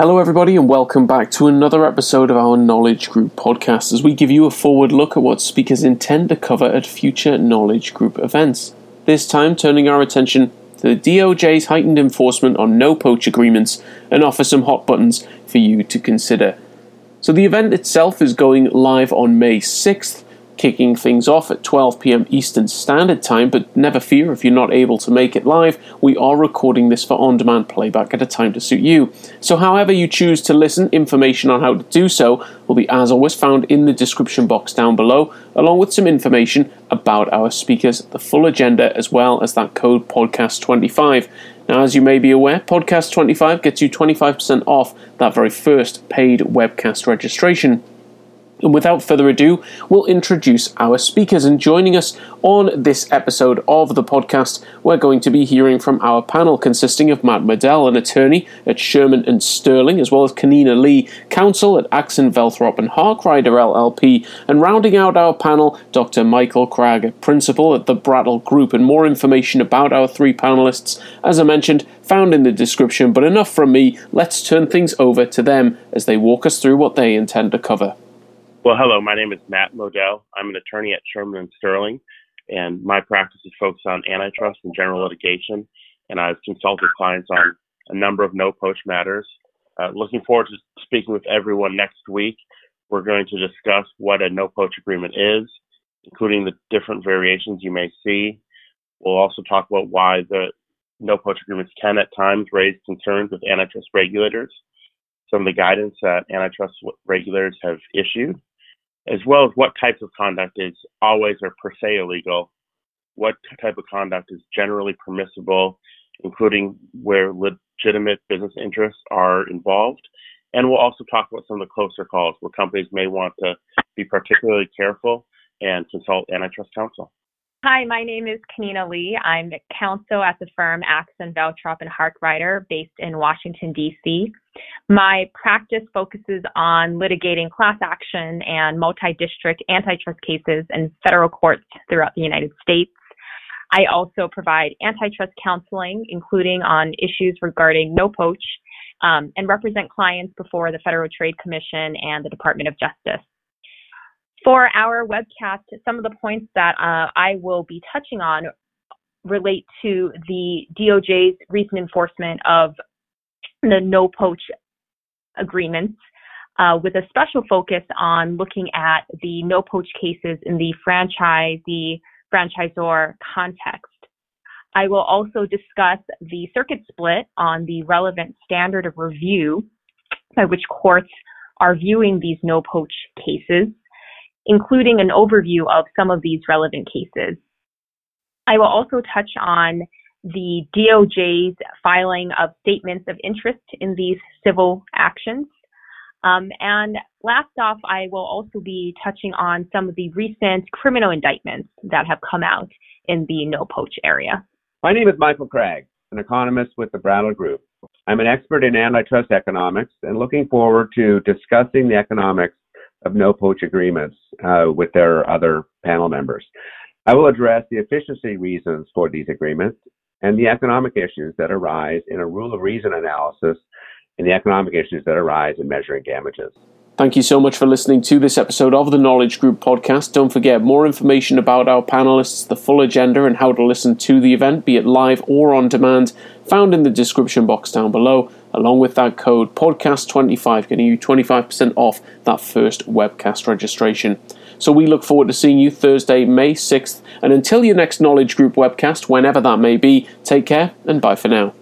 Hello everybody and welcome back to another episode of our Knowledge Group podcast as we give you a forward look at what speakers intend to cover at future Knowledge Group events. This time turning our attention to the DOJ's heightened enforcement on no-poach agreements and offer some hot buttons for you to consider. So the event itself is going live on May 6th, kicking things off at 12 p.m. Eastern Standard Time, but never fear if you're not able to make it live, we are recording this for on-demand playback at a time to suit you. So however you choose to listen, information on how to do so will be as always found in the description box down below, along with some information about our speakers, the full agenda, as well as that code PODCAST25. Now, as you may be aware, PODCAST25 gets you 25% off that very first paid webcast registration. And without further ado, we'll introduce our speakers. And joining us on this episode of the podcast, we're going to be hearing from our panel consisting of Matt Modell, an attorney at Sherman and Sterling, as well as Kanina Lee, counsel at Axon Veltrop and Harkrider LLP, and rounding out our panel, Dr. Michael Cragg, a principal at the Brattle Group. And more information about our three panelists, as I mentioned, found in the description. But enough from me, let's turn things over to them as they walk us through what they intend to cover. Well, hello, my name is Matt Modell. I'm an attorney at Sherman and Sterling, and my practice is focused on antitrust and general litigation, and I've consulted clients on a number of no-poach matters. Looking forward to speaking with everyone next week. We're going to discuss what a no-poach agreement is, including the different variations you may see. We'll also talk about why the no-poach agreements can at times raise concerns with antitrust regulators, some of the guidance that antitrust regulators have issued, as well as what types of conduct is always or per se illegal, what type of conduct is generally permissible, including where legitimate business interests are involved. And we'll also talk about some of the closer calls where companies may want to be particularly careful and consult antitrust counsel. Hi, my name is Kanina Lee. I'm counsel at the firm Axon Veltrop and Harkrider based in Washington, D.C. My practice focuses on litigating class action and multi-district antitrust cases in federal courts throughout the United States. I also provide antitrust counseling, including on issues regarding no-poach, and represent clients before the Federal Trade Commission and the Department of Justice. For our webcast, some of the points that I will be touching on relate to the DOJ's recent enforcement of the no-poach agreements, with a special focus on looking at the no-poach cases in the franchisor context. I will also discuss the circuit split on the relevant standard of review by which courts are viewing these no-poach cases, including an overview of some of these relevant cases. I will also touch on the DOJ's filing of statements of interest in these civil actions. And last off, I will also be touching on some of the recent criminal indictments that have come out in the no-poach area. My name is Michael Cragg, an economist with the Brattle Group. I'm an expert in antitrust economics and looking forward to discussing the economics of no-poach agreements with their other panel members. I will address the efficiency reasons for these agreements and the economic issues that arise in a rule of reason analysis and the economic issues that arise in measuring damages. Thank you so much for listening to this episode of the Knowledge Group podcast. Don't forget, more information about our panelists, the full agenda, and how to listen to the event, be it live or on demand, found in the description box down below, along with that code PODCAST25, getting you 25% off that first webcast registration. So we look forward to seeing you Thursday, May 6th, and until your next Knowledge Group webcast, whenever that may be, take care and bye for now.